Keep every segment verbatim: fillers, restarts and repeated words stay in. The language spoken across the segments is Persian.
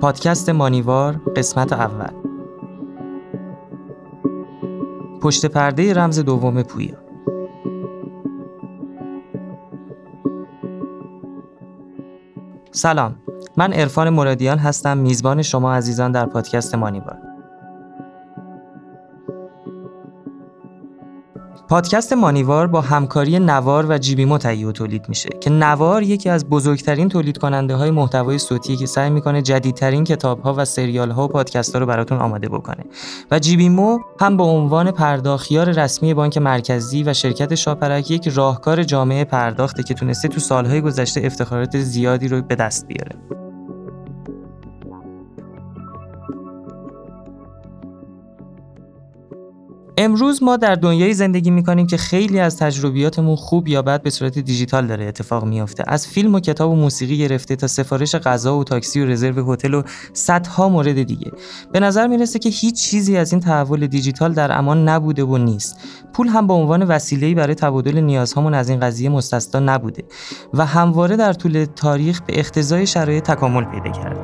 پادکست مانیوار قسمت اول. پشت پرده رمز دوم پویا. سلام، من عرفان مرادیان هستم، میزبان شما عزیزان در پادکست مانیوار. پادکست مانیوار با همکاری نوار و جی بی مو تهیه و تولید میشه که نوار یکی از بزرگترین تولید کننده های محتوای صوتی که سعی میکنه جدیدترین کتاب ها و سریال ها و پادکست ها رو براتون آماده بکنه، و جی بی مو هم به عنوان پرداختیار رسمی بانک مرکزی و شرکت شاپرک یک راهکار جامعه پرداخته که تونسته تو سالهای گذشته افتخارات زیادی رو به دست بیاره. امروز ما در دنیای زندگی میکنیم که خیلی از تجربیاتمون خوب یا بد به صورت دیجیتال داره اتفاق میفته. از فیلم و کتاب و موسیقی گرفته تا سفارش غذا و تاکسی و رزرو هتل و صدها مورد دیگه. به نظر میرسه که هیچ چیزی از این تحول دیجیتال در امان نبوده و نیست. پول هم به عنوان وسیله‌ای برای تبادل نیازهامون از این قضیه مستثنا نبوده و همواره در طول تاریخ به اقتضای شرایط تکامل پیدا کرده.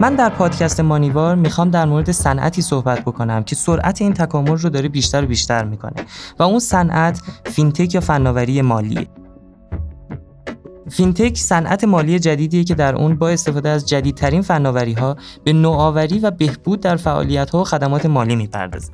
من در پادکست مانیوار میخوام در مورد صنعتی صحبت بکنم که سرعت این تکامل رو داره بیشتر رو بیشتر میکنه و اون صنعت فینتک یا فناوری مالیه. فینتک صنعت مالی جدیدیه که در اون با استفاده از جدیدترین فناوری‌ها به نوآوری و بهبود در فعالیت‌ها و خدمات مالی می‌پردازه.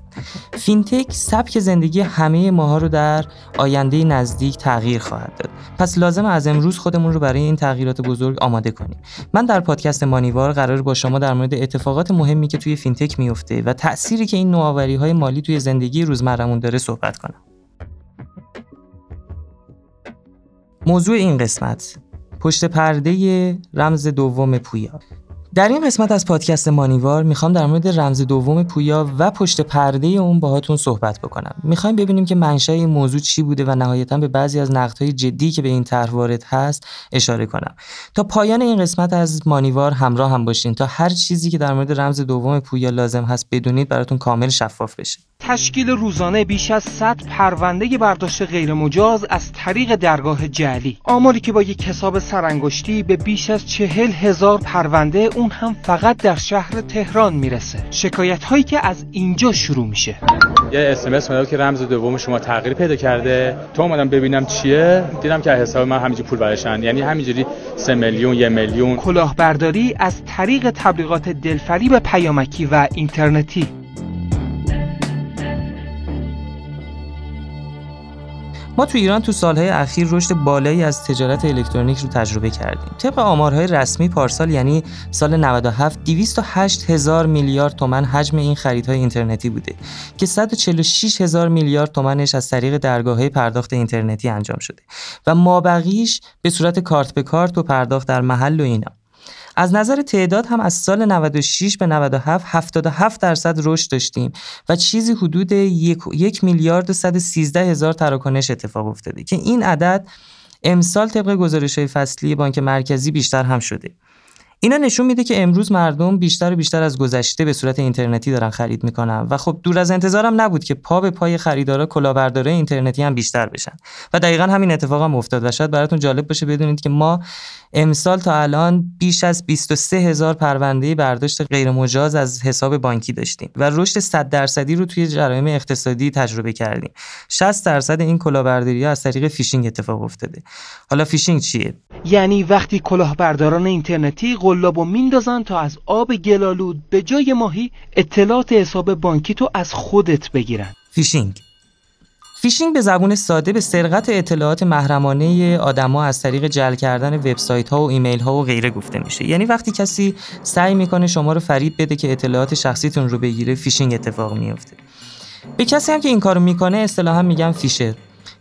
فینتک سبک زندگی همه ماها رو در آینده نزدیک تغییر خواهد داد. پس لازم از امروز خودمون رو برای این تغییرات بزرگ آماده کنیم. من در پادکست مانیوار قرار با شما در مورد اتفاقات مهمی که توی فینتک میفته و تأثیری که این نوآوری‌های مالی توی زندگی روزمرمون داره صحبت کنم. موضوع این قسمت، پشت پرده رمز دوم پویا. در این قسمت از پادکست مانیوار میخوام در مورد رمز دوم پویا و پشت پرده اون باهاتون صحبت بکنم. میخوایم ببینیم که منشأ این موضوع چی بوده و نهایتاً به بعضی از نقدهای جدی که به این طرح وارد هست اشاره کنم. تا پایان این قسمت از مانیوار همراه هم باشین تا هر چیزی که در مورد رمز دوم پویا لازم هست بدونید براتون کامل شفاف بشه. تشکیل روزانه بیش از صد پرونده برداشت غیرمجاز از طریق درگاه جعلی، آماری که با یک حساب سرانگشتی به بیش از چهل هزار پرونده، اون هم فقط در شهر تهران میرسه. شکایت هایی که از اینجا شروع میشه. یه اس ام اس اومد که رمز دوم شما تغییر پیدا کرده، تو اومدم ببینم چیه، دیدم که حساب من همینجوری پول برشن، یعنی همینجوری سه میلیون یک میلیون. کلاهبرداری از طریق تبلیغات دلفریب پیامکی و اینترنتی. ما تو ایران تو سالهای اخیر رشد بالایی از تجارت الکترونیک رو تجربه کردیم. طبق آمارهای رسمی پارسال، یعنی سال نود و هفت، دویست و هشت هزار میلیارد تومان حجم این خریدهای اینترنتی بوده که صد و چهل و شش هزار میلیارد تومانش از طریق درگاه‌های پرداخت اینترنتی انجام شده و مابقیش به صورت کارت به کارت و پرداخت در محل و اینا. از نظر تعداد هم از سال نود و شش به نود و هفت هفتاد و هفت درصد رشد داشتیم و چیزی حدود یک میلیارد و صد و سیزده هزار تراکنش اتفاق افتاده که این عدد امسال طبق گزارش‌های فصلی بانک مرکزی بیشتر هم شده. اینا نشون میده که امروز مردم بیشتر و بیشتر از گذشته به صورت اینترنتی دارن خرید میکنن و خب دور از انتظارم نبود که پا به پای خریدارا کلاهبردارای اینترنتی هم بیشتر بشن و دقیقاً همین اتفاق هم افتاد و شاید براتون جالب باشه بدونید که ما امسال تا الان بیش از بیست و سه هزار پرونده برداشت غیرمجاز از حساب بانکی داشتیم و رشد صد درصدی رو توی جرایم اقتصادی تجربه کردیم. شصت درصد این کلاهبرداری‌ها از طریق فیشینگ اتفاق افتاده. حالا فیشینگ چیه؟ یعنی وقتی کلاهبرداران اینترنتی قلابو میندازن تا از آب گلالود به جای ماهی اطلاعات حساب بانکی تو از خودت بگیرن. فیشینگ فیشینگ به زبون ساده به سرقت اطلاعات محرمانه آدم‌ها از طریق جعل کردن وبسایت‌ها و ایمیل‌ها و غیره گفته میشه. یعنی وقتی کسی سعی میکنه شما رو فریب بده که اطلاعات شخصیتون رو بگیره، فیشینگ اتفاق میفته. به کسی هم که این کارو میکنه اصطلاحا میگن فیشر.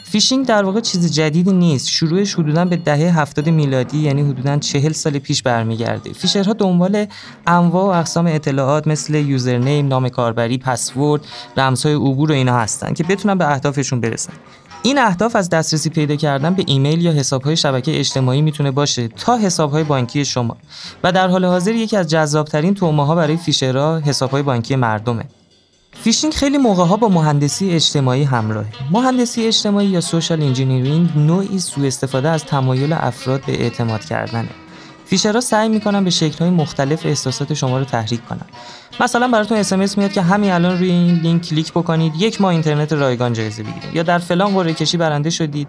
فیشینگ در واقع چیز جدیدی نیست. شروعش حدوداً به دهه هفتاد میلادی، یعنی حدوداً چهل سال پیش برمیگرده. فیشرها دنبال انواع و اقسام اطلاعات مثل یوزرنیم، نام کاربری، پسورد، رمزهای عبور و اینا هستن که بتونن به اهدافشون برسن. این اهداف از دسترسی پیدا کردن به ایمیل یا حساب‌های شبکه اجتماعی میتونه باشه تا حساب‌های بانکی شما. و در حال حاضر یکی از جذاب‌ترین توماها برای فیشرها حساب‌های بانکی مردمه. فیشینگ خیلی موقع‌ها با مهندسی اجتماعی همراهه. مهندسی اجتماعی یا سوشال انجینیرینگ نوعی سوء استفاده از تمایل افراد به اعتماد کردنه. فیشرها سعی میکنن به شکل‌های مختلف احساسات شما رو تحریک کنن. مثلا براتون اس ام اس میاد که همین الان روی این لینک کلیک بکنید یک ماه اینترنت رایگان جایزه بگیرید، یا در فلان قرعه کشی برنده شدید.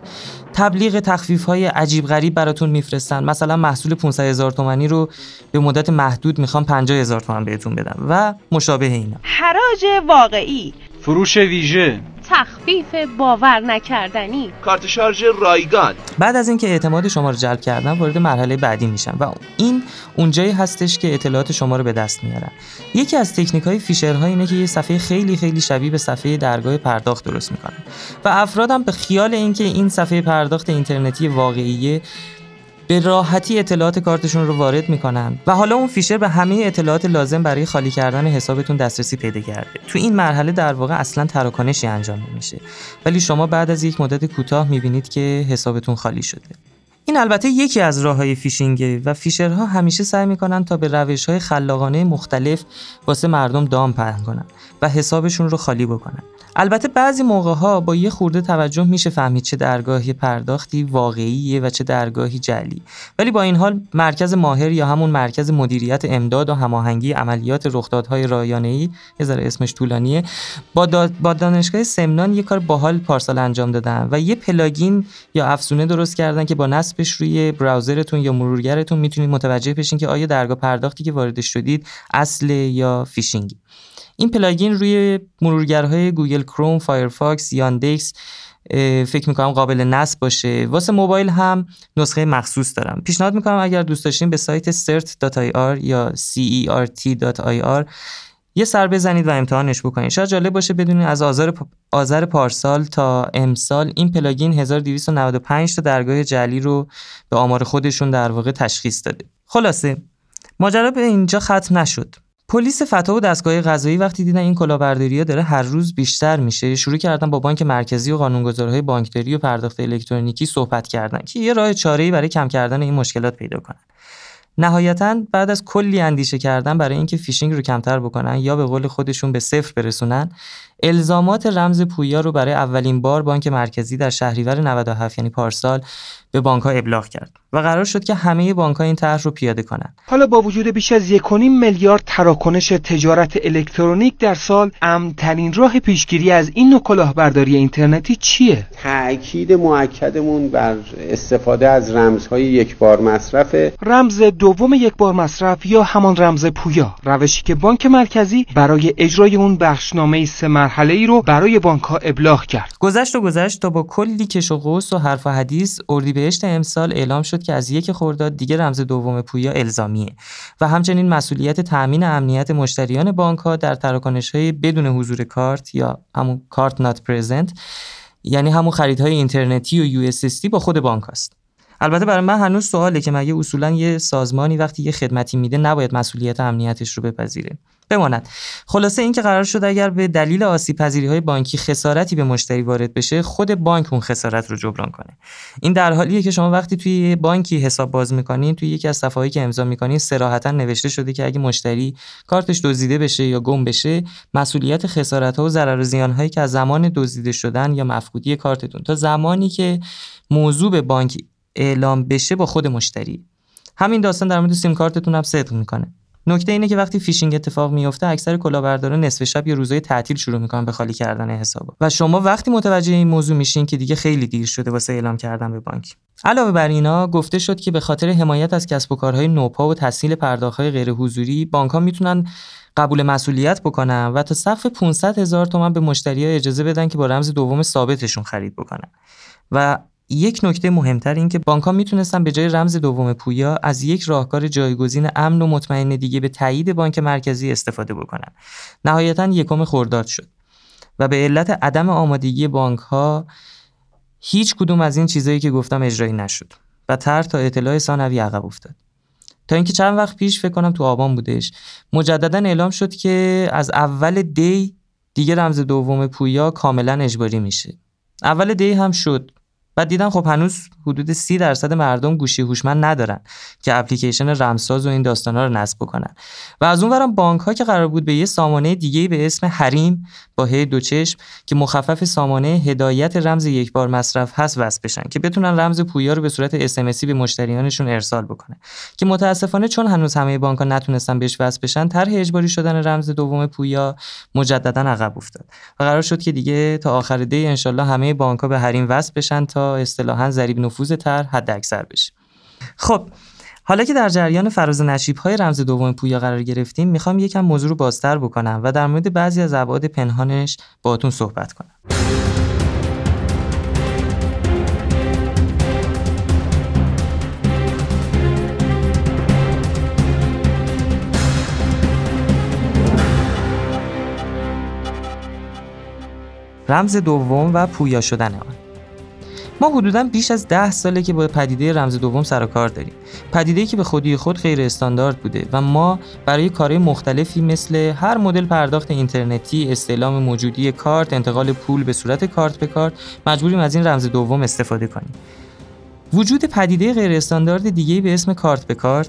تبلیغ تخفیف‌های عجیب غریب براتون میفرستن، مثلا محصول پانصد هزار تومانی رو به مدت محدود میخوان پنجاه هزار تومان بهتون بدن و مشابه اینا. حراج واقعی، فروش ویژه، تخفیف باور نکردنی، کارت شارژ رایگان. بعد از اینکه اعتماد شما رو جلب کردن، وارد مرحله بعدی میشن و این اونجایی هستش که اطلاعات شما رو به دست میارن. یکی از تکنیک‌های فیشرها اینه که یه صفحه خیلی خیلی شبیه به صفحه درگاه پرداخت درست میکنن و افرادم به خیال اینکه این صفحه پرداخت اینترنتی واقعیه به راحتی اطلاعات کارتشون رو وارد میکنن و حالا اون فیشر به همه اطلاعات لازم برای خالی کردن حسابتون دسترسی پیدا کرده. تو این مرحله در واقع اصلا تراکنشی انجام نمیشه، ولی شما بعد از یک مدت کوتاه میبینید که حسابتون خالی شده. این البته یکی از راه‌های فیشینگه و فیشرها همیشه سعی میکنن تا به روش‌های خلاقانه مختلف واسه مردم دام پهن کنن و حسابشون رو خالی بکنن. البته بعضی موقع‌ها با یه خورده توجه میشه فهمید چه درگاهی پرداختی واقعیه و چه درگاهی جعلی، ولی با این حال مرکز ماهر یا همون مرکز مدیریت امداد و هماهنگی عملیات رخدادهای رایانه‌ای، یه ذره اسمش طولانیه، با با دانشگاه سمنان یه کار باحال پارسال انجام دادن و یه پلاگین یا افزونه درست کردن که با نصبش روی براوزرتون یا مرورگرتون میتونید متوجه بشین که آیا درگاه پرداختی که وارد شدید اصله یا فیشینگی. این پلاگین روی مرورگرهای گوگل کروم، فایرفاکس، یاندکس فکر میکنم قابل نصب باشه. واسه موبایل هم نسخه مخصوص دارم. پیشنهاد میکنم اگر دوست داشتین به سایت سرت دات آی آر یا سرت دات آی آر یه سر بزنید و امتحانش بکنید. شاید جالب باشه بدونید از آذر آذر پارسال تا امسال این پلاگین هزار و دویست و نود و پنج تا درگاه جعلی رو به آمار خودشون در واقع تشخیص داده. خلاصه ماجرا به اینجا ختم نشد. پلیس فتا و دستگاه قضایی وقتی دیدن این کلاهبرداری‌ها داره هر روز بیشتر میشه، شروع کردن با بانک مرکزی و قانونگذارهای بانکداری و پرداخت الکترونیکی صحبت کردن که یه راه چاره‌ای برای کم کردن این مشکلات پیدا کنن. نهایتاً بعد از کلی اندیشه کردن برای اینکه فیشینگ رو کمتر بکنن یا به قول خودشون به صفر برسونن، الزامات رمز پویا رو برای اولین بار بانک مرکزی در شهریور نود و هفت یعنی پارسال به بانک‌ها ابلاغ کرد و قرار شد که همه بانک‌ها این طرح رو پیاده کنن. حالا با وجود بیش از یک و نیم میلیارد تراکنش تجارت الکترونیک در سال، امن‌ترین راه پیشگیری از این نوع کلاهبرداری اینترنتی چیه؟ تأکید مؤکدمون بر استفاده از رمزهای یکبار مصرف، رمز دوم یکبار مصرف یا همان رمز پویا، روشی که بانک مرکزی برای اجرای اون بخشنامه سه مرحله‌ای رو برای بانک‌ها ابلاغ کرد. گذشت و گذشت تا با کلی کش و قوس و حرف و حدیث اردیبهشت امسال اعلام شد که از یک خرداد دیگه رمز دوم پویا الزامیه و همچنین مسئولیت تأمین امنیت مشتریان بانک‌ها در تراکنش‌های بدون حضور کارت یا همون کارت نات پرزنت، یعنی همون خریدهای اینترنتی و یو اس اس دی با خود بانک است. البته برای من هنوز سواله که مگه اصولاً یه سازمانی وقتی یه خدمتی میده نباید مسئولیت امنیتش رو بپذیره؟ بماند. خلاصه اینکه قرار شد اگر به دلیل آسیب‌پذیری‌های بانکی خسارتی به مشتری وارد بشه، خود بانک اون خسارت رو جبران کنه. این در حالیه که شما وقتی توی بانکی حساب باز می‌کنین، توی یکی از صفحه‌هایی که امضا می‌کنین صراحتاً نوشته شده که اگه مشتری کارتش دزدیده بشه یا گم بشه، مسئولیت خسارت‌ها و ضرر و زیان‌هایی که از زمان دزدیده شدن یا مفقودی کارتتون تا زمانی که موضوع به بانک اعلام بشه با خود مشتری. همین داستان در مورد سیم کارتتون هم صدق می‌کنه. نکته اینه که وقتی فیشینگ اتفاق میفته، اکثر کلاهبردارا نصف شب یا روزهای تعطیل شروع میکنن به خالی کردن حسابا و شما وقتی متوجه این موضوع میشین که دیگه خیلی دیر شده واسه اعلام کردن به بانک. علاوه بر اینا گفته شد که به خاطر حمایت از کسب و کارهای نوپا و تسهیل پرداخت‌های غیر حضوری، بانک‌ها میتونن قبول مسئولیت بکنن و تا سقف پانصد هزار تومان به مشتری‌ها اجازه بدن که با رمز دوم ثابتشون خرید بکنن. و یک نکته مهمتر این که بانک‌ها میتونستن به جای رمز دوم پویا از یک راهکار جایگزین امن و مطمئن دیگه به تایید بانک مرکزی استفاده بکنن. نهایتاً یکم خرداد شد و به علت عدم آمادگی بانک‌ها هیچ کدوم از این چیزایی که گفتم اجرایی نشد و طرح تا اطلاع ثانوی عقب افتاد. تا اینکه چند وقت پیش، فکر کنم تو آبان بودش، مجدداً اعلام شد که از اول دی دیگه رمز دوم پویا کاملاً اجباری میشه. اول دی هم شد بعد دیدم خب هنوز حدود سی درصد مردم گوشی هوشمند ندارن که اپلیکیشن رمساز و این داستانا رو نصب کنن. و از اون ورم بانک ها که قرار بود به یه سامانه دیگه‌ای به اسم حریم با هی دو چشم که مخفف سامانه هدایت رمز یک بار مصرف هست وصل بشن که بتونن رمز پویا رو به صورت اس ام اس به مشتریانشون ارسال بکنه، که متاسفانه چون هنوز همه بانک ها نتونستن بهش وصل بشن، طرح اجباری شدن رمز دوم پویا مجددا عقب افتاد و قرار شد که دیگه تا آخر دی ان شاءالله همه بانک ها به حریم وصل بشن تا اصطلاحاً ضریب نفوذ تر حد اکثر بشه. خب حالا که در جریان فراز و نشیب‌های رمز دوم پویا قرار گرفتیم، میخوام یکم موضوع رو بازتر بکنم و در مورد بعضی از ابعاد پنهانش باهاتون صحبت کنم. رمز دوم و پویا شدن آن. ما حدوداً بیش از ده ساله که با پدیده رمز دوم سر و کار داریم. پدیده‌ای که به خودی خود غیر استاندارد بوده و ما برای کارهای مختلفی مثل هر مدل پرداخت اینترنتی، استعلام موجودی کارت، انتقال پول به صورت کارت به کارت، مجبوریم از این رمز دوم استفاده کنیم. وجود پدیده غیر استاندارد دیگه‌ای به اسم کارت به کارت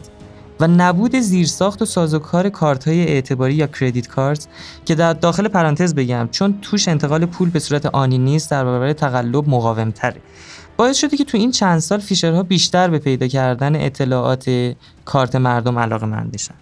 و نبود زیرساخت و سازوکار کارت‌های اعتباری یا کردیت کارت، که در داخل پرانتز بگم چون توش انتقال پول به صورت آنی نیست، در برابر تقلب مقاوم‌تره، باعث شده که تو این چند سال فیشرها بیشتر به پیدا کردن اطلاعات کارت مردم علاقه‌مند بشن.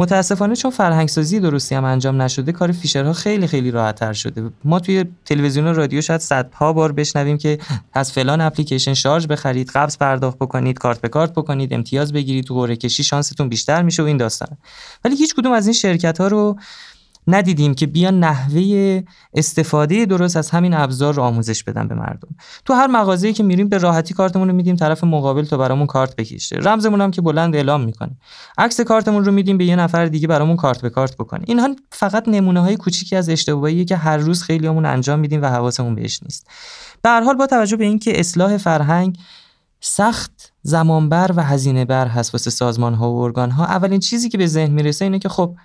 متاسفانه چون فرهنگسازی درستی هم انجام نشده، کار فیشرها خیلی خیلی راحت‌تر شده. ما توی تلویزیون و رادیو شاید صدها بار بشنویم که از فلان اپلیکیشن شارژ بخرید، قبض پرداخت بکنید، کارت به کارت بکنید، امتیاز بگیرید، تو قرعه کشی شانستون بیشتر میشه و این داستان. ولی هیچ کدوم از این شرکت‌ها رو ندیدیم که بیان نحوه استفاده درست از همین ابزار رو آموزش بدن به مردم. تو هر مغازه‌ای که میریم به راحتی کارتمون رو میدیم طرف مقابل تا برامون کارت بکشه، رمزمون هم که بلند اعلام میکنه، عکس کارتمون رو میدیم به یه نفر دیگه برامون کارت به کارت بکنه. اینها فقط نمونه‌های کوچیکی از اشتباهاییه که هر روز خیلیامون انجام میدیم و حواسمون بهش نیست. به هر حال با توجه به اینکه اصلاح فرهنگ سخت، زمانبر و هزینه‌بر هست واسه سازمان‌ها و ارگان‌ها، اولین چیزی که به ذهن میرسه اینه که خب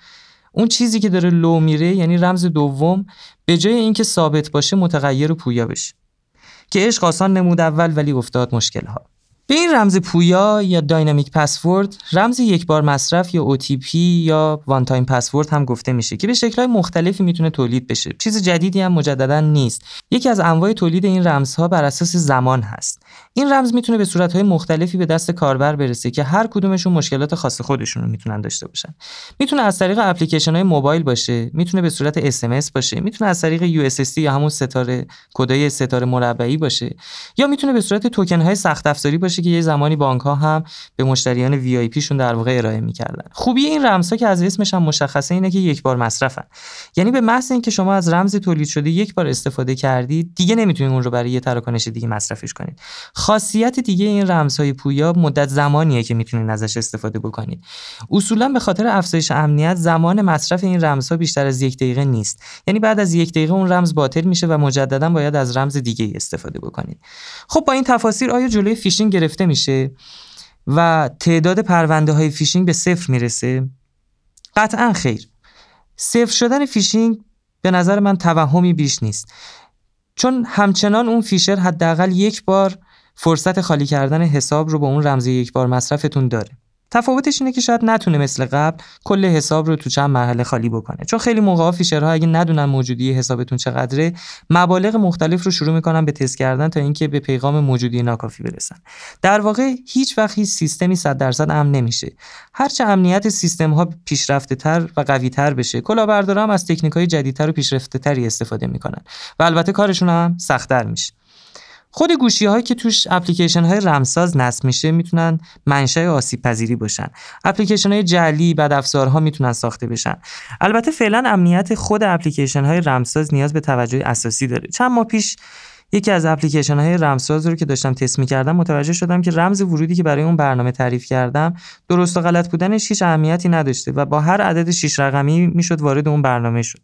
اون چیزی که داره لو میره، یعنی رمز دوم، به جای اینکه ثابت باشه متغیر و پویا بشه، که عشق آسان نمود اول ولی افتاد مشکل ها. به این رمز پویا یا داینامیک پسورد، رمز یک بار مصرف یا او تی پی یا وان تایم پسورد هم گفته میشه، که به شکل‌های مختلفی میتونه تولید بشه. چیز جدیدی هم مجدداً نیست. یکی از انواع تولید این رمزها بر اساس زمان هست. این رمز میتونه به صورت‌های مختلفی به دست کاربر برسه که هر کدومشون مشکلات خاص خودشون رو میتونن داشته باشن. میتونه از طریق اپلیکیشن‌های موبایل باشه، میتونه به صورت اس ام اس باشه، میتونه از طریق یو اس اس دی یا همون ستاره کدای ستاره مربعی باشه، یا میتونه به صورت توکن‌های سخت افزاری باشه که یه زمانی بانک‌ها هم به مشتریان وی آی پی شون در واقع ارائه می‌کردن. خوبی این رمزها که از اسمش هم مشخصه اینه که یک بار مصرفن. یعنی به محض اینکه شما از رمز تولید شده یک بار استفاده کردید، دیگه نمیتونید اون رو برای یه تراکنش دیگه مصرفش کنید. خاصیت دیگه این رمزهای پویا مدت زمانیه که میتونید ازش استفاده بکنید. اصولاً به خاطر افزایش امنیت زمان مصرف این رمزها بیشتر از یک دقیقه نیست. یعنی بعد از یک دقیقه اون رمز باطل میشه و مجدداً باید از رمز دیگه‌ای استفاده بکنید. خب با این تفاسیر آیا جلوی فیشینگ گرفته میشه و تعداد پرونده های فیشینگ به صفر میرسه؟ قطعا خیر. صفر شدن فیشینگ به نظر من توهمی بیش نیست، چون همچنان اون فیشر حداقل یک بار فرصت خالی کردن حساب رو با اون رمز یک بار مصرفتون داره. تفاوتش اینه که شاید نتونه مثل قبل کل حساب رو تو چند مرحله خالی بکنه، چون خیلی موقعا فیشرها اگه ندونن موجودی حسابتون چقدره، مبالغ مختلف رو شروع میکنن به تست کردن تا اینکه به پیغام موجودی ناکافی برسن. در واقع هیچ وقت هیچ سیستمی صد درصد امن نمیشه. هرچه امنیت سیستم ها پیشرفته تر و قوی تر بشه، کلاهبردارا هم از تکنیک های جدیدتر و پیشرفته تری استفاده میکنن و البته کارشون هم سخت تر میشه. خود گوشی‌هایی که توش اپلیکیشن‌های رمزساز نصب میشه میتونن منشأ آسیب‌پذیری باشن. اپلیکیشن‌های جعلی، بدافزارها میتونن ساخته بشن. البته فعلا امنیت خود اپلیکیشن‌های رمزساز نیاز به توجه اساسی داره. چند ماه پیش یکی از اپلیکیشن‌های رمزساز رو که داشتم تست می‌کردم متوجه شدم که رمز ورودی که برای اون برنامه تعریف کردم درست و غلط بودنش هیچ اهمیتی نداشته و با هر عدد شش رقمی میشد وارد اون برنامه شد.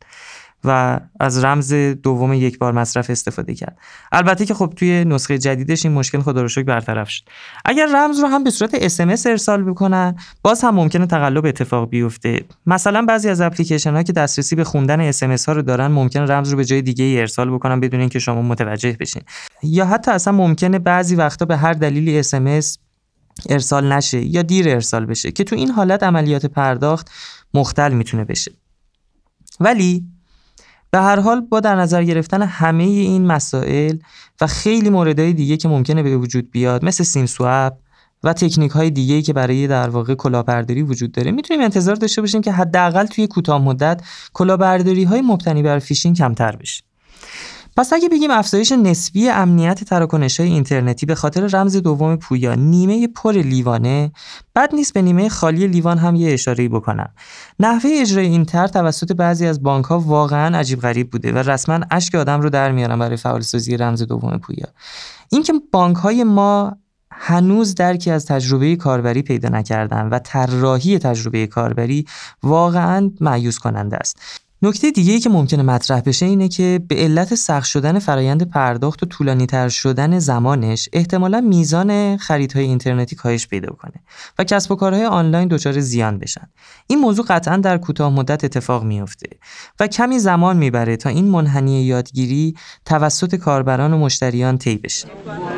و از رمز دوم یک بار مصرف استفاده کرد. البته که خب توی نسخه جدیدش این مشکل خدا رو شکر برطرف شد. اگر رمز رو هم به صورت اس ام اس ارسال بکنن باز هم ممکنه تقلب اتفاق بیفته. مثلا بعضی از اپلیکیشن ها که دسترسی به خوندن اس ام اس ها رو دارن ممکنه رمز رو به جای دیگه ای ارسال بکنن بدون اینکه شما متوجه بشین، یا حتی اصلا ممکنه بعضی وقتا به هر دلیلی اس ام اس ارسال نشه یا دیر ارسال بشه که تو این حالت عملیات پرداخت مختل میتونه بشه. ولی به هر حال با در نظر گرفتن همه این مسائل و خیلی موردهای دیگه که ممکنه به وجود بیاد مثل سیم سواب و تکنیک‌های دیگه‌ای که برای در واقع کلاهبرداری وجود داره، میتونیم انتظار داشته باشیم که حداقل توی کوتاه مدت کلاهبرداری‌های مبتنی بر فیشینگ کمتر بشه. پس اگه بگیم افزایش نسبی امنیت تراکنش‌های اینترنتی به خاطر رمز دوم پویا نیمه پر لیوانه، بد نیست به نیمه خالی لیوان هم یه اشاره‌ای بکنم. نحوه اجرای این طرح توسط بعضی از بانک‌ها واقعاً عجیب غریب بوده و رسماً اشک آدم رو در میارن برای فعال‌سازی رمز دوم پویا. اینکه بانک‌های ما هنوز درکی از تجربه کاربری پیدا نکردن و طراحی تجربه کاربری واقعاً مایوس کننده است. نکته دیگه‌ای که ممکنه مطرح بشه اینه که به علت سخت شدن فرایند پرداخت و طولانی‌تر شدن زمانش احتمالاً میزان خریدهای اینترنتی کاهش پیدا کنه و کسب و کارهای آنلاین دچار زیان بشن. این موضوع قطعاً در کوتاه مدت اتفاق میفته و کمی زمان میبره تا این منحنی یادگیری توسط کاربران و مشتریان طی بشه.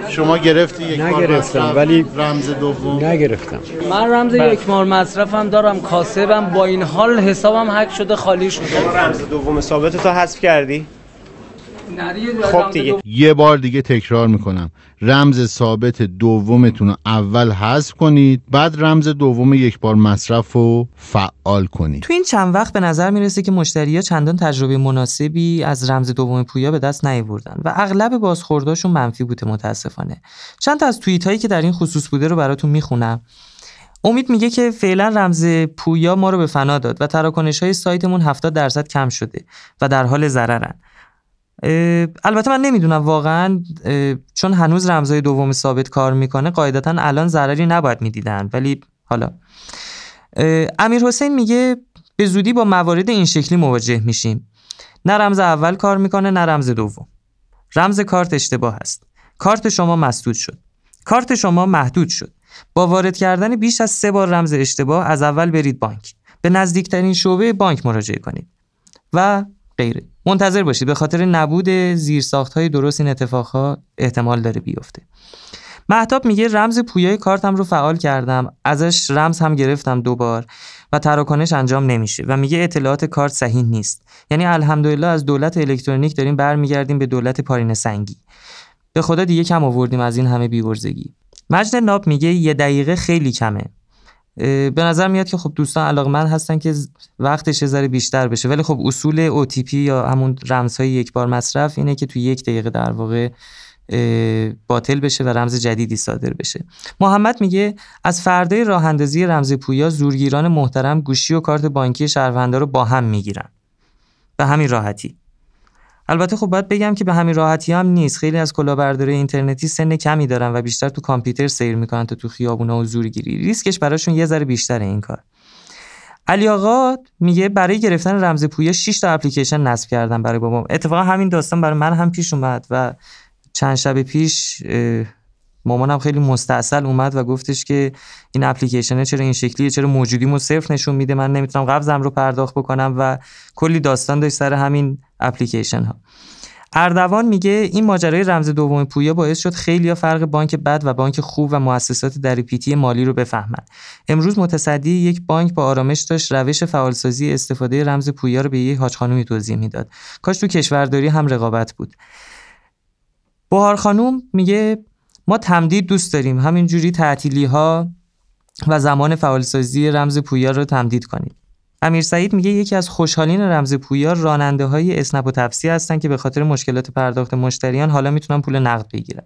شما گرفتی یک بار مصرف ولی رمز دوم نگرفتم. من رمز بس. یک بار مصرفم دارم، کاسبم، با این حال حسابم هک شده، خالی شده. رمز دوم ثابت تو حذف کردی؟ خب دیگه یه بار دیگه تکرار میکنم، رمز ثابت دومتون رو اول حذف کنید، بعد رمز دوم یک بار مصرف رو فعال کنید. تو این چند وقت به نظر میرسه که مشتری‌ها چندان تجربه مناسبی از رمز دوم پویا به دست نیاوردن و اغلب بازخورداشون منفی بوده متاسفانه. چند تا از توییتایی که در این خصوص بوده رو براتون میخونم. امید میگه که فعلا رمز پویا ما رو به فنا داد و تراکنش‌های سایتمون هفتاد درصد کم شده و در حال ضررن. البته من نمیدونم واقعا، چون هنوز رمزهای دوم ثابت کار میکنه قاعدتا الان ضرری نباید میدیدن، ولی حالا. امیر حسین میگه به زودی با موارد این شکلی مواجه میشیم، نه رمز اول کار میکنه نه رمز دوم. رمز کارت اشتباه است. کارت شما مسدود شد. کارت شما محدود شد. با وارد کردن بیش از سه بار رمز اشتباه از اول برید بانک، به نزدیکترین شعبه بانک مراجعه کنید و غیره. منتظر باشید، به خاطر نبود زیرساخت‌های درست این اتفاق‌ها احتمال داره بیفته. مهتاب میگه رمز پویای کارتم رو فعال کردم، ازش رمز هم گرفتم دوبار و تراکنش انجام نمیشه و میگه اطلاعات کارت صحیح نیست. یعنی الحمدلله از دولت الکترونیک داریم برمیگردیم به دولت پارینه سنگی. به خدا دیگه کم آوردیم از این همه بی‌ورزگی. مجد ناب میگه یه دقیقه خیلی کمه. به نظر میاد که خب دوستان علاقمند هستن که وقتش یه ذره بیشتر بشه، ولی خب اصول او تی پی یا همون رمزهای یک بار مصرف اینه که توی یک دقیقه در واقع باطل بشه و رمز جدیدی صادر بشه. محمد میگه از فردای راه اندازی رمز پویا زورگیران محترم گوشی و کارت بانکی شهروندا رو با هم میگیرن به همین راحتی. البته خب باید بگم که به همین راحتی هم نیست. خیلی از کلاهبردارای اینترنتی سن کمی دارن و بیشتر تو کامپیوتر سیر میکنن تا تو خیابونا و زورگیری. ریسکش براشون یه ذره بیشتره این کار. علی آقا میگه برای گرفتن رمز پویا شش تا اپلیکیشن نصب کردم برای بابام. اتفاقا همین داستان برای من هم پیش اومد و چند شب پیش مامانم خیلی مستعسل اومد و گفتش که این اپلیکیشنه چرا این شکلیه، چرا موجودیمو صفر نشون میده، من نمیتونم قبضم رو پرداخت بکنم و کلی داستان داشت سر همین اپلیکیشن ها. اردوان میگه این ماجرای رمز دوم پویا باعث شد خیلیا فرق بانک بد و بانک خوب و مؤسسات در پیتی مالی رو بفهمن. امروز متصدی یک بانک با آرامش داشت روش فعالسازی استفاده رمز پویا رو به یه حاج خانومی توضیح میداد. کاش تو کشورداری هم رقابت بود. بهار خانوم میگه ما تمدید دوست داریم، همینجوری تعطیلی‌ها و زمان فعالسازی رمز پویا رو تمدید کنید. امیر سعید میگه یکی از خوشحالین رمز پویا راننده‌های اسنپ و تپسی هستن که به خاطر مشکلات پرداخت مشتریان حالا میتونن پول نقد بگیرن.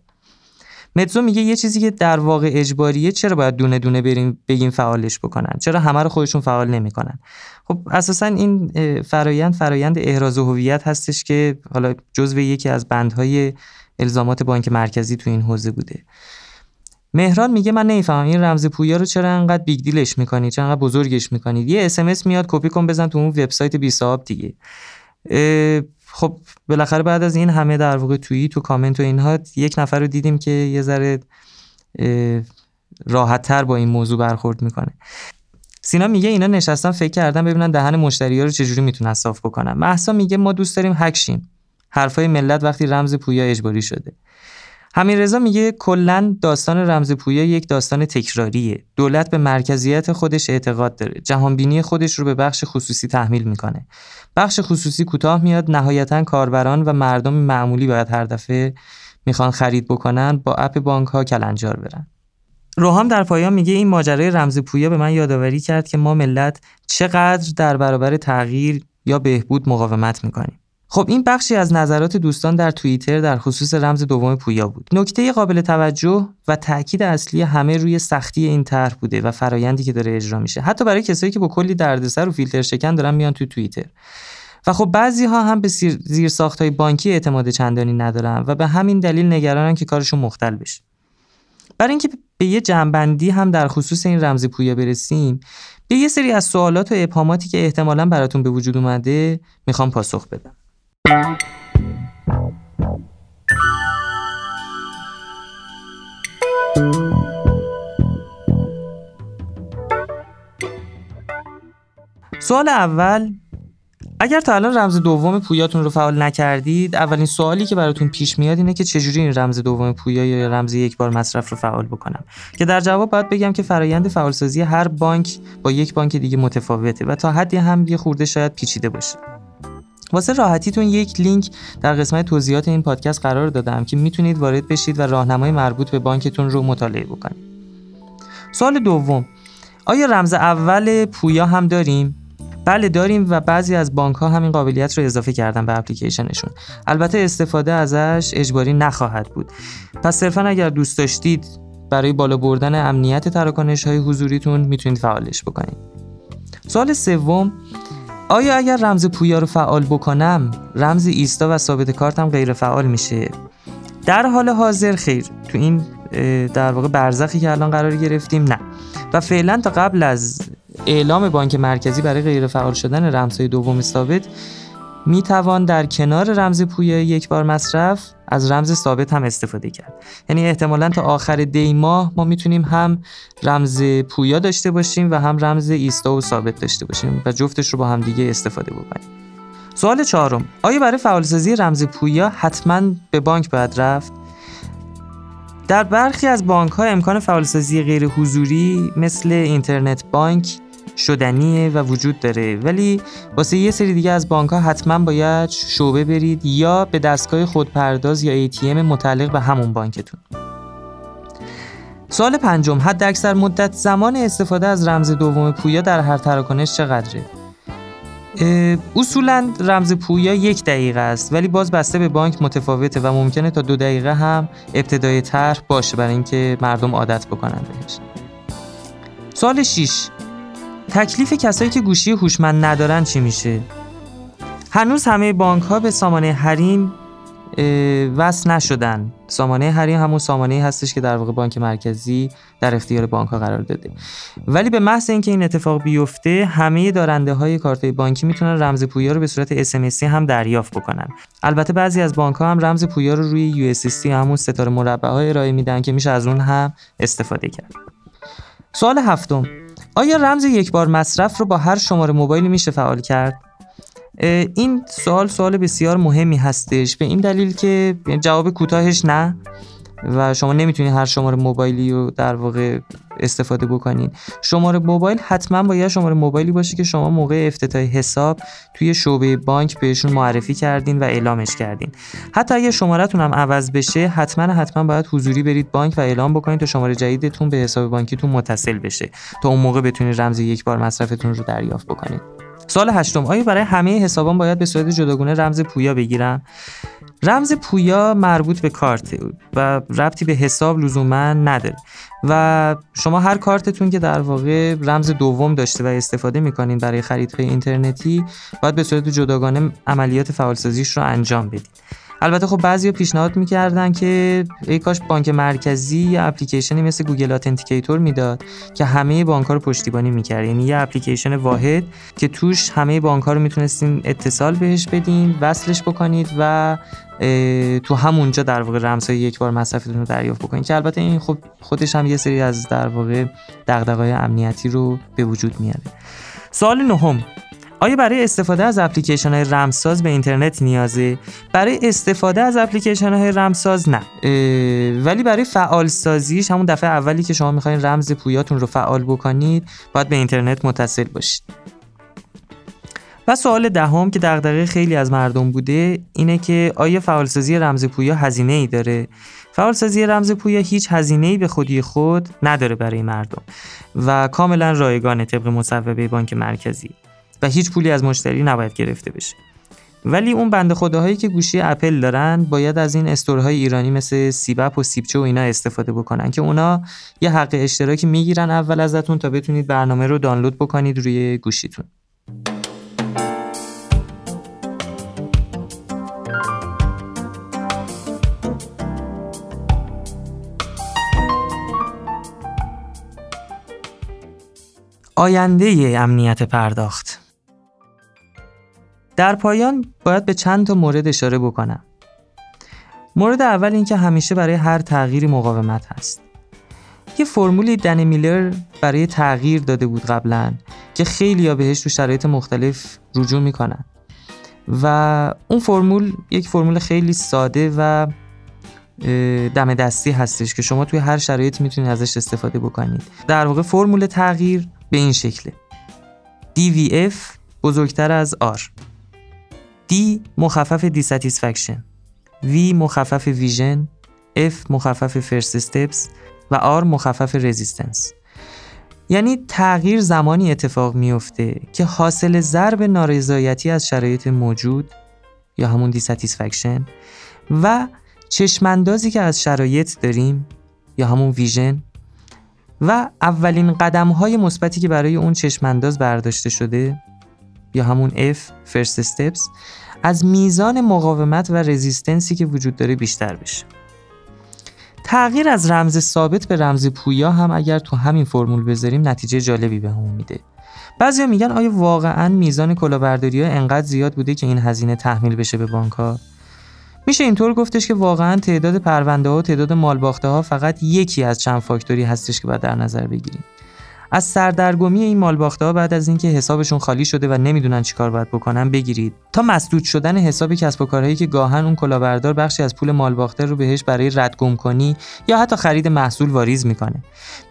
متزو میگه یه چیزی که در واقع اجباریه چرا باید دونه دونه بریم بگیم فعالش بکنن؟ چرا همه رو خودشون فعال نمی‌کنن؟ خب اساساً این فرایند فرایند احراز هویت هستش که حالا جزو یکی از بندهای الزامات بانک مرکزی تو این حوزه بوده. مهران میگه من نمیفهمم این رمز پویا رو چرا انقدر بیگ دیلش میکنید، چرا انقدر بزرگش میکنید. یه اس ام اس میاد کپی کن بزن تو اون وبسایت بی صاحب دیگه. خب بالاخره بعد از این همه در واقع توییت و کامنت و اینها یک نفر رو دیدیم که یه ذره راحت‌تر با این موضوع برخورد میکنه. سینا میگه اینا نشستن فکر کردن ببینن دهن مشتری‌ها رو چجوری میتونن صاف بکنن. مهسا میگه ما دوست داریم هک شیم. حرفای ملت وقتی رمز پویا اجباری شده. حمیدرضا میگه کلا داستان رمز پویا یک داستان تکراریه. دولت به مرکزیت خودش اعتقاد داره. جهانبینی خودش رو به بخش خصوصی تحمیل میکنه. بخش خصوصی کوتاه میاد، نهایتاً کاربران و مردم معمولی باید هر دفعه میخوان خرید بکنن با اپ بانک‌ها کلنجار برن. روحام در پایان میگه این ماجرای رمز پویا به من یادآوری کرد که ما ملت چقدر در برابر تغییر یا بهبود مقاومت میکنیم. خب این بخشی از نظرات دوستان در توییتر در خصوص رمز دوم پویا بود. نکته قابل توجه و تاکید اصلی همه روی سختی این طرح بوده و فرایندی که داره اجرا میشه. حتی برای کسایی که با کلی دردسر و فیلتر شکن دارن میان تو توییتر. و خب بعضی‌ها هم به زیرساخت‌های بانکی اعتماد چندانی ندارن و به همین دلیل نگرانن که کارشون مختل بشه. برای اینکه به یه جنبندی هم در خصوص این رمز پویا برسیم، به یه سری از سوالات و ابهاماتی که احتمالاً براتون به وجود اومده میخوام پاسخ بدم. سوال اول، اگر تا الان رمز دوم پویاتون رو فعال نکردید، اولین سوالی که براتون پیش میاد اینه که چجوری این رمز دوم پویا یا رمز یک بار مصرف رو فعال بکنم، که در جواب باید بگم که فرایند فعالسازی هر بانک با یک بانک دیگه متفاوته و تا حدی هم یه خورده شاید پیچیده باشه. واسه راحتیتون یک لینک در قسمت توضیحات این پادکست قرار دادم که میتونید وارد بشید و راهنمای مربوط به بانکتون رو مطالعه بکنید. سوال دوم، آیا رمز اول پویا هم داریم؟ بله داریم و بعضی از بانک‌ها همین قابلیت رو اضافه کردن به اپلیکیشنشون. البته استفاده ازش اجباری نخواهد بود. پس صرفاً اگر دوست داشتید برای بالا بردن امنیت تراکنش‌های حضوریتون میتونید فعالش بکنید. سوال سوم، آیا اگر رمز پویا رو فعال بکنم رمز ایستا و ثابت کارتم غیر فعال میشه؟ در حال حاضر خیر، تو این در واقع برزخی که الان قرار گرفتیم نه، و فعلا تا قبل از اعلام بانک مرکزی برای غیر فعال شدن رمزهای دوم ثابت میتوان در کنار رمز پویا یک بار مصرف از رمز ثابت هم استفاده کرد. یعنی احتمالاً تا آخر دی ماه ما میتونیم هم رمز پویا داشته باشیم و هم رمز ایستا و ثابت داشته باشیم و جفتش رو با هم دیگه استفاده بکنیم. سوال چهارم، آیا برای فعالسازی رمز پویا حتماً به بانک باید رفت؟ در برخی از بانک‌ها امکان فعالسازی غیر حضوری مثل اینترنت بانک شدنیه و وجود داره، ولی واسه یه سری دیگه از بانک‌ها حتما باید شعبه برید یا به دستگاه خودپرداز یا ای تی ام متعلق به همون بانکتون. سوال پنجم، حد اکثر مدت زمان استفاده از رمز دوم پویا در هر تراکنش چقدره؟ اصولاً رمز پویا یک دقیقه است، ولی باز بسته به بانک متفاوته و ممکنه تا دو دقیقه هم ابتدای طرح باشه برای اینکه مردم عادت بکنن بهش. سوال شش، تکلیف کسایی که گوشی هوشمند ندارن چی میشه؟ هنوز همه بانک‌ها به سامانه حریم وصل نشدن. سامانه حریم همون سامانه هستش که در واقع بانک مرکزی در اختیار بانک‌ها قرار داده. ولی به محض اینکه این اتفاق بیفته، همه دارنده‌های کارت‌های بانکی میتونن رمز پویا رو به صورت اس‌ام‌اسی هم دریافت بکنن. البته بعضی از بانک‌ها هم رمز پویا رو روی یو اس اس دی همون ستاره مربع‌ها ارائه میدن که میشه از اون هم استفاده کرد. سوال هفتم، آیا رمز یک بار مصرف رو با هر شماره موبایلی میشه فعال کرد؟ این سوال سوال بسیار مهمی هستش، به این دلیل که جواب کوتاهش نه و شما نمیتونید هر شماره موبایلی رو در واقع استفاده بکنین. شماره موبایل حتما باید شماره موبایلی باشه که شما موقع افتتاح حساب توی شعبه بانک بهشون معرفی کردین و اعلامش کردین. حتی اگه شماره‌تون هم عوض بشه، حتما حتما باید حضوری برید بانک و اعلام بکنید تا شماره جدیدتون به حساب بانکیتون متصل بشه تا اون موقع بتونید رمز یک بار مصرفتون رو دریافت بکنید. سوال هشتم، آیا برای همه حسابان باید به صورت جداگونه رمز پویا بگیرم؟ رمز پویا مربوط به کارته و ربطی به حساب لزوما نداره و شما هر کارتتون که در واقع رمز دوم داشته و استفاده میکنین برای خریدهای اینترنتی باید به صورت جداگانه عملیات فعالسازیش رو انجام بدید. البته خب بعضیا پیشنهاد میکردن که ای کاش بانک مرکزی یا اپلیکیشنی مثل گوگل اتنتیکیتور میداد که همه بانک‌ها رو پشتیبانی می‌کرد، یعنی یه اپلیکیشن واحد که توش همه بانک‌ها رو میتونستین اتصال بهش بدین، وصلش بکنید و تو همونجا در واقع رمزهای یک بار مصرفتون رو دریافت بکنید، که البته این خب خودش هم یه سری از در واقع دغدغه‌های امنیتی رو به وجود میاره. سوال نهم: آیا برای استفاده از اپلیکیشن‌های رمزساز به اینترنت نیازه؟ برای استفاده از اپلیکیشن‌های رمزساز نه، ولی برای فعال سازیش همون دفعه اولی که شما می‌خواین رمز پویاتون رو فعال بکنید باید به اینترنت متصل باشید. و سوال دهم که دغدغه خیلی از مردم بوده اینه که آیا فعالسازی رمز پویا هزینه‌ای داره؟ فعالسازی رمز پویا هیچ هزینه‌ای به خودی خود نداره برای مردم و کاملا رایگانه طبق مصوبه بانک مرکزی و هیچ پولی از مشتری نباید گرفته بشه. ولی اون بنده خداهایی که گوشی اپل دارن باید از این استورهای ایرانی مثل سیب اپ و سیبچو و اینا استفاده بکنن که اونا یه حق اشتراکی میگیرن اول ازتون تا بتونید برنامه رو دانلود بکنید روی گوشیتون. آینده امنیت پرداخت. در پایان باید به چند تا مورد اشاره بکنم. مورد اول این که همیشه برای هر تغییری مقاومت هست. یه فرمولی دنی میلر برای تغییر داده بود قبلا که خیلی‌ها بهش تو شرایط مختلف رجوع میکنن و اون فرمول یک فرمول خیلی ساده و دم دستی هستش که شما توی هر شرایط میتونید ازش استفاده بکنید. در واقع فرمول تغییر به این شکله: دی وی اف بزرگتر از آر، D مخفف dissatisfaction، V مخفف vision، F مخفف first steps و R مخفف resistance. یعنی تغییر زمانی اتفاق میفته که حاصل ضرب نارضایتی از شرایط موجود یا همون dissatisfaction و چشمندازی که از شرایط داریم یا همون vision و اولین قدم‌های مثبتی که برای اون چشمنداز برداشته شده یا همون F first steps از میزان مقاومت و رزیستنسی که وجود داره بیشتر بشه. تغییر از رمز ثابت به رمز پویا هم اگر تو همین فرمول بذاریم نتیجه جالبی بهمون میده. بعضیا میگن آیا واقعاً میزان کلاهبرداری‌ها انقدر زیاد بوده که این هزینه تحمیل بشه به بانک‌ها؟ میشه اینطور گفتش که واقعاً تعداد پرونده ها و تعداد مال باخته ها فقط یکی از چند فاکتوری هستش که باید در نظر بگیریم. از سردرگمی این مال باخته ها بعد از اینکه حسابشون خالی شده و نمیدونن چیکار باید بکنن بگیرید تا مسدود شدن حساب کسب و کارهایی که گاهن اون کلاهبردار بخشی از پول مال باخته رو بهش برای ردگم کنی یا حتی خرید محصول واریز میکنه.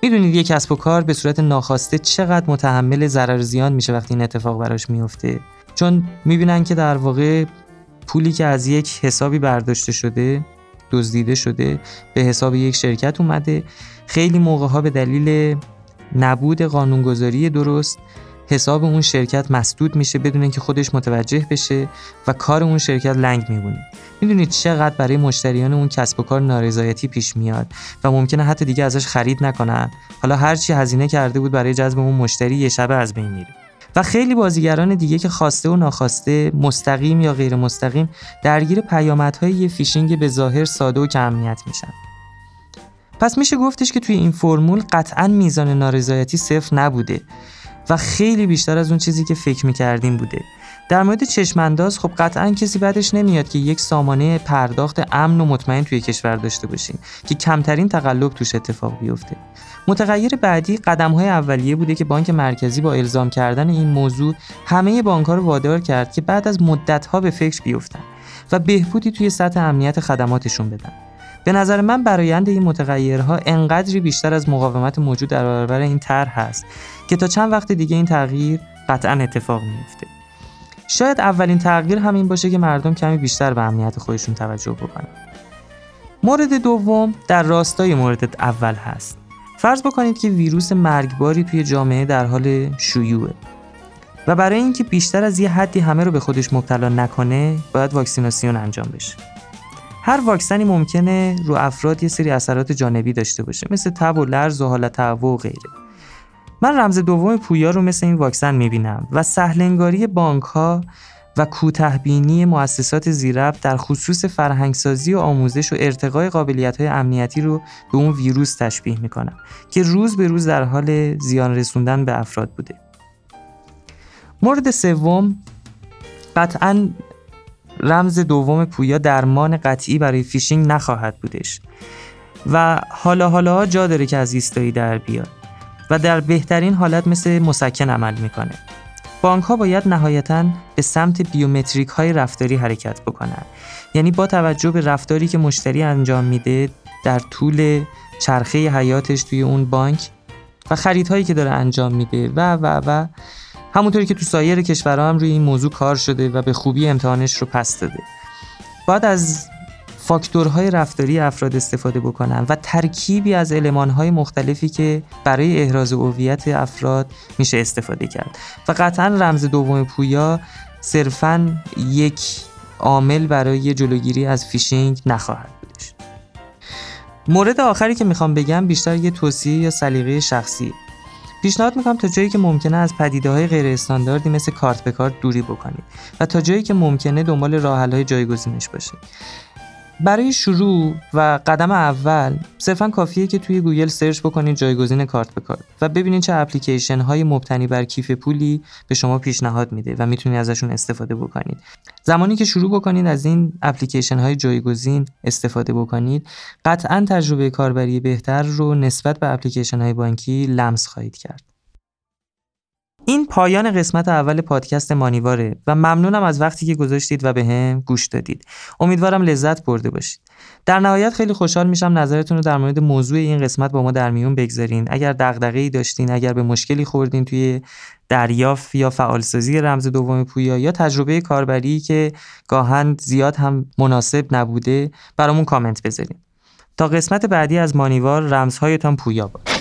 میدونید یک کسب و کار به صورت ناخواسته چقدر متحمل ضرر زیان میشه وقتی این اتفاق براش میفته، چون میبینن که در واقع پولی که از یک حسابی برداشته شده، دزدیده شده، به حساب یک شرکت اومده. خیلی موقع‌ها به دلیل نبود قانونگذاری درست حساب اون شرکت مسدود میشه بدون اینکه خودش متوجه بشه و کار اون شرکت لنگ میمونه. میدونید چقدر برای مشتریان اون کسب و کار نارضایتی پیش میاد و ممکنه حتی دیگه ازش خرید نکنن. حالا هر چی هزینه کرده بود برای جذب اون مشتری یه شب از بین میره. و خیلی بازیگران دیگه که خواسته و ناخواسته، مستقیم یا غیر مستقیم، درگیر پیامدهای یه فیشینگ به ظاهر ساده و کم اهمیت میشن. پس میشه گفتش که توی این فرمول قطعاً میزان نارضایتی صفر نبوده و خیلی بیشتر از اون چیزی که فکر میکردیم بوده. در مورد چشمانداز خب قطعاً کسی بعدش نمیاد که یک سامانه پرداخت امن و مطمئن توی کشور داشته باشیم که کمترین تقلب توش اتفاق بیفته. متغیر بعدی قدم‌های اولیه بوده که بانک مرکزی با الزام کردن این موضوع همه بانک‌ها رو وادار کرد که بعد از مدت‌ها به فکر بیفتن و بهبودی توی سطح امنیت خدماتشون بدن. به نظر من برآیند این متغیرها انقدری بیشتر از مقاومت موجود در برابر این طرح هست که تا چند وقت دیگه این تغییر قطعاً اتفاق می‌افته. شاید اولین تغییر همین باشه که مردم کمی بیشتر به امنیت خودشون توجه بکنن. مورد دوم در راستای مورد اول هست. فرض بکنید که ویروس مرگباری توی جامعه در حال شیوعه و برای اینکه بیشتر از یه حدی همه رو به خودش مبتلا نکنه باید واکسیناسیون انجام بشه. هر واکسنی ممکنه رو افراد یه سری اثرات جانبی داشته باشه، مثل تب و لرز و حالت تهوع و غیره. من رمز دوم پویا رو مثل این واکسن میبینم و سهلنگاری بانک‌ها و کوتاه‌بینی مؤسسات ذی‌ربط در خصوص فرهنگسازی و آموزش و ارتقای قابلیت‌های امنیتی رو به اون ویروس تشبیه می‌کنم که روز به روز در حال زیان رسوندن به افراد بوده. مورد سوم، قطعاً رمز دوم پویا درمان قطعی برای فیشینگ نخواهد بودش و حالا حالا جا داره که از ایستایی در بیاد و در بهترین حالت مثل مسکن عمل میکنه. بانک ها باید نهایتاً به سمت بیومتریک های رفتاری حرکت بکنن، یعنی با توجه به رفتاری که مشتری انجام میده در طول چرخه حیاتش توی اون بانک و خریدهایی که داره انجام میده و و و همونطوری که تو سایر کشورها هم روی این موضوع کار شده و به خوبی امتحانش رو پس داده، باید از فاکتورهای رفتاری افراد استفاده بکنن و ترکیبی از المانهای مختلفی که برای احراز هویت افراد میشه استفاده کرد و قطعا رمز دوم پویا صرفاً یک عامل برای جلوگیری از فیشینگ نخواهد بودش. مورد آخری که میخوام بگم بیشتر یه توصیه یا سلیقه شخصی. پیشنهاد میکنم تا جایی که ممکنه از پدیده‌های غیر استانداردی مثل کارت به کارت دوری بکنید و تا جایی که ممکنه دنبال راه‌حل‌های جایگزینش باشید. برای شروع و قدم اول صرفاً کافیه که توی گوگل سرچ بکنید جایگزین کارت به کارت و ببینید چه اپلیکیشن‌های مبتنی بر کیف پولی به شما پیشنهاد میده و میتونید ازشون استفاده بکنید. زمانی که شروع بکنید از این اپلیکیشن‌های جایگزین استفاده بکنید، قطعاً تجربه کاربری بهتر رو نسبت به اپلیکیشن‌های بانکی لمس خواهید کرد. این پایان قسمت اول پادکست مانیواره و ممنونم از وقتی که گذاشتید و به هم گوش دادید. امیدوارم لذت برده باشید. در نهایت خیلی خوشحال میشم نظرتون رو در مورد موضوع این قسمت با ما در میون بگذارین. اگر دغدغه‌ای داشتین، اگر به مشکلی خوردین توی دریافت یا فعالسازی رمز دوم پویا یا تجربه کاربری که گاهن زیاد هم مناسب نبوده، برامون کامنت بذارین. تا قسمت بعدی از مانیوار، رمزهایتان پویا باد.